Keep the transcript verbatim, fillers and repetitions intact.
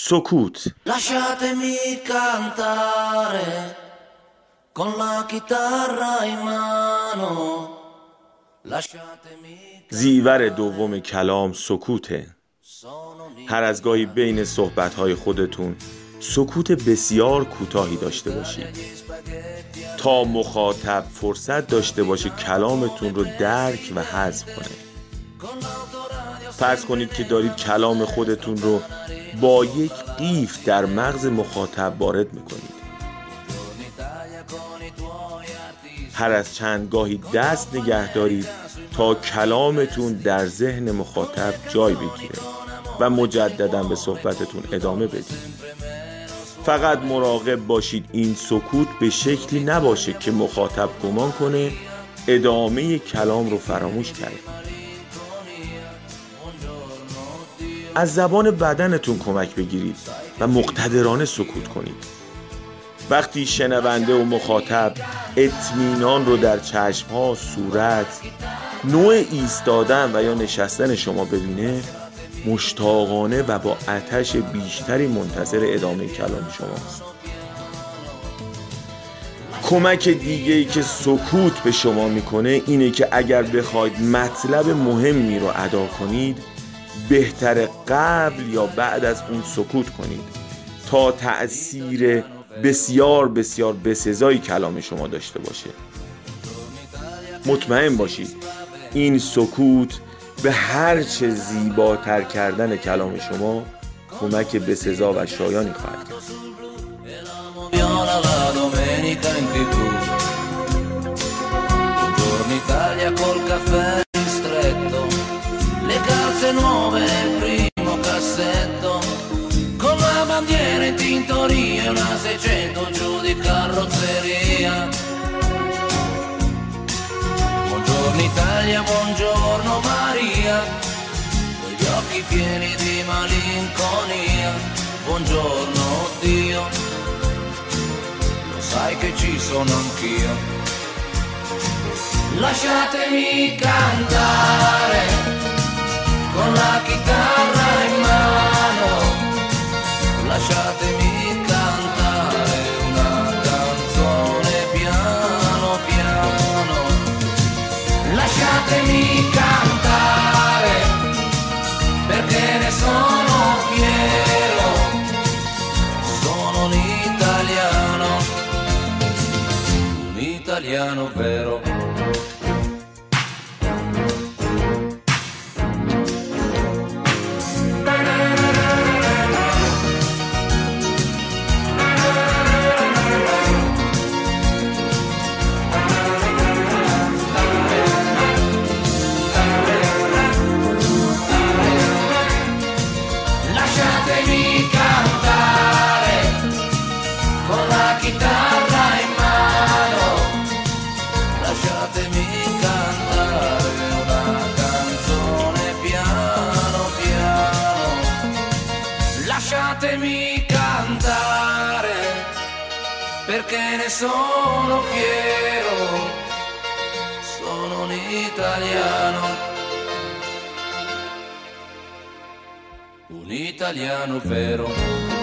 سکوت. Lasciatemi cantare con la chitarra in mano. زیور دوم کلام سکوته. هر از گاهی بین صحبت‌های خودتون سکوت بسیار کوتاهی داشته باشید تا مخاطب فرصت داشته باشه کلامتون رو درک و هضم کنه. فرض کنید که دارید کلام خودتون رو با یک قیف در مغز مخاطب وارد میکنید. هر از چند گاهی دست نگه دارید تا کلامتون در ذهن مخاطب جای بگیره و مجدداً به صحبتتون ادامه بدید. فقط مراقب باشید این سکوت به شکلی نباشه که مخاطب گمان کنه ادامه کلام رو فراموش کرده. از زبان بدنتون کمک بگیرید و مقتدرانه سکوت کنید. وقتی شنونده و مخاطب اطمینان رو در چشم‌ها، صورت، نوع ایستادن و یا نشستن شما ببینه، مشتاقانه و با آتش بیشتری منتظر ادامه کلام شماست. کمک دیگه‌ای که سکوت به شما می‌کنه اینه که اگر بخواید مطلب مهمی رو ادا کنید، بهتر قبل یا بعد از اون سکوت کنید تا تأثیر بسیار بسیار بسزایی کلام شما داشته باشه. مطمئن باشید این سکوت به هر چه زیباتر کردن کلام شما کمک بسزا و شایانی خواهد کرد. Una seicento giù di carrozzeria. Buongiorno Italia, buongiorno Maria, con gli occhi pieni di malinconia. Buongiorno Dio, lo sai che ci sono anch'io. Lasciatemi cantare con la chitarra in mano. Lasciatemi Lasciatemi cantare, perché ne sono fiero, sono un italiano, un italiano vero. Lasciatemi cantare, perché ne sono fiero, sono un italiano, un italiano vero.